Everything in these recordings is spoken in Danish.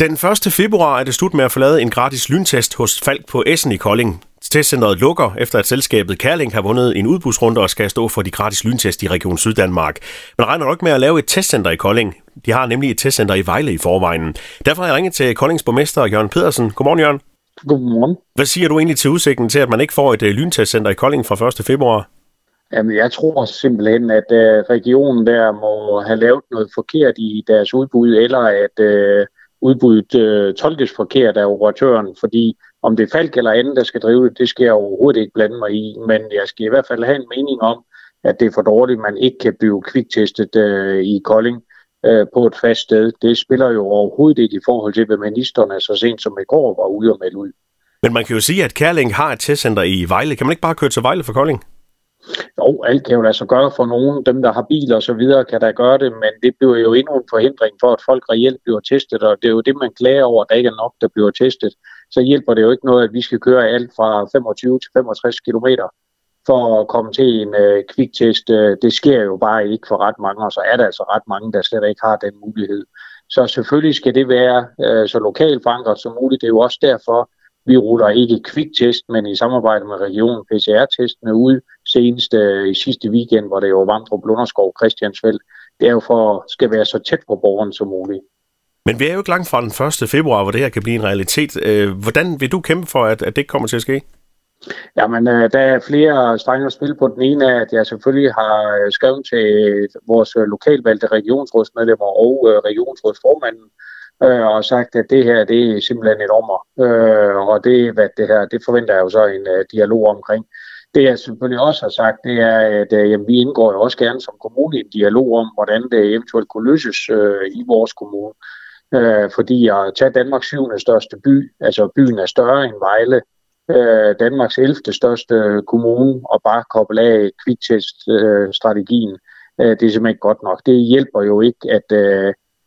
Den 1. februar er det slut med at forlade en gratis lyntest hos Falck på Essen i Kolding. Testcenteret lukker, efter at selskabet Kærling har vundet en udbudsrunde og skal stå for de gratis lyntest i Region Syddanmark. Man regner nok med at lave et testcenter i Kolding. De har nemlig et testcenter i Vejle i forvejen. Derfor har jeg ringet til Koldings borgmester Jørgen Pedersen. Godmorgen, Jørgen. Godmorgen. Hvad siger du egentlig til udsigten til, at man ikke får et lyntestcenter i Kolding fra 1. februar? Jamen, jeg tror simpelthen, at regionen der må have lavet noget forkert i deres udbud, eller at udbuddet tolkes forkert af operatøren, fordi om det er Falck eller andet, der skal drive det, skal jeg overhovedet ikke blande mig i, men jeg skal i hvert fald have en mening om, at det er for dårligt, man ikke kan blive kviktestet i Kolding på et fast sted. Det spiller jo overhovedet ikke i forhold til, hvad ministerne så sent som i går var ude og melde ud. Men man kan jo sige, at Kærling har et testcenter i Vejle. Kan man ikke bare køre til Vejle for Kolding? Jo, alt kan jo lade sig gøre for nogen. Dem, der har biler og så videre, kan da gøre det, men det bliver jo endnu en forhindring for, at folk reelt bliver testet, og det er jo det, man klager over, at der ikke er nok, der bliver testet. Så hjælper det jo ikke noget, at vi skal køre alt fra 25 til 65 kilometer for at komme til en kviktest. Det sker jo bare ikke for ret mange, og så er der altså ret mange, der slet ikke har den mulighed. Så selvfølgelig skal det være så lokalt forankret som muligt. Det er jo også derfor, vi ruller ikke kviktest, men i samarbejde med regionen PCR-testene ud, senest i sidste weekend, hvor det jo Vandrup, Lunderskov, Christiansfeld. Det er jo for, skal være så tæt på borgeren som muligt. Men vi er jo ikke langt fra den 1. februar, hvor det her kan blive en realitet. Hvordan vil du kæmpe for, at det kommer til at ske? Jamen, der er flere strenge at spille på. Den ene er, at jeg selvfølgelig har skrevet til vores lokalvalgte regionsrådsmedlemmer og regionsrådsformanden, og sagt, at det her, det er simpelthen et ommer. Og det forventer jeg jo så en dialog omkring. Det jeg selvfølgelig også har sagt, det er, at vi indgår jo også gerne som kommune i en dialog om, hvordan det eventuelt kunne løses i vores kommune. Fordi at tage Danmarks 7. største by, altså byen er større end Vejle, Danmarks 11. største kommune, og bare koble af kviktest-strategien, det er simpelthen ikke godt nok. Det hjælper jo ikke,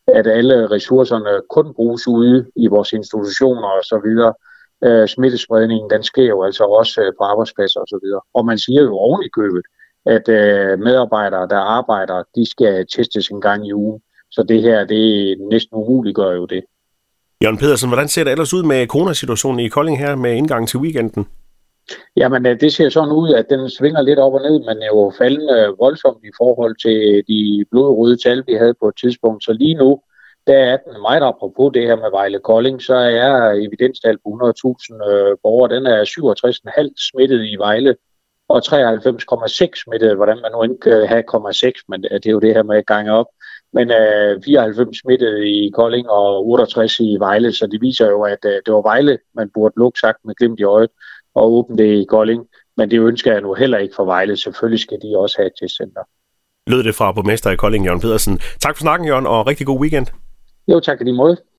at alle ressourcerne kun bruges ude i vores institutioner osv. Smittespredningen, den sker jo altså også på arbejdspladser og så videre. Og man siger jo oven i købet, at medarbejdere, der arbejder, de skal testes en gang i ugen. Så det her, det næsten umuliggør jo det. Jørgen Pedersen, hvordan ser det ellers ud med coronasituationen i Kolding her med indgangen til weekenden? Jamen, det ser sådan ud, at den svinger lidt op og ned, men er jo faldende voldsomt i forhold til de blodrøde tal, vi havde på et tidspunkt. Så lige nu, der er den meget apropos det her med Vejle Kolding, så er evidenstal på 100.000 borgere, den er 67,5 smittet i Vejle, og 93,6 smittet, hvordan man nu ikke kan have 0,6, men det er jo det her med at gange op, men 94 smittet i Kolding og 68 i Vejle, så det viser jo, at det var Vejle, man burde lukke sagt med glimt i øjet og åbne det i Kolding, men det ønsker jeg nu heller ikke for Vejle, selvfølgelig skal de også have et testcenter. Lød det fra borgmester i Kolding, Jørgen Pedersen. Tak for snakken, Jørgen, og rigtig god weekend. Jo, tak i lige måde.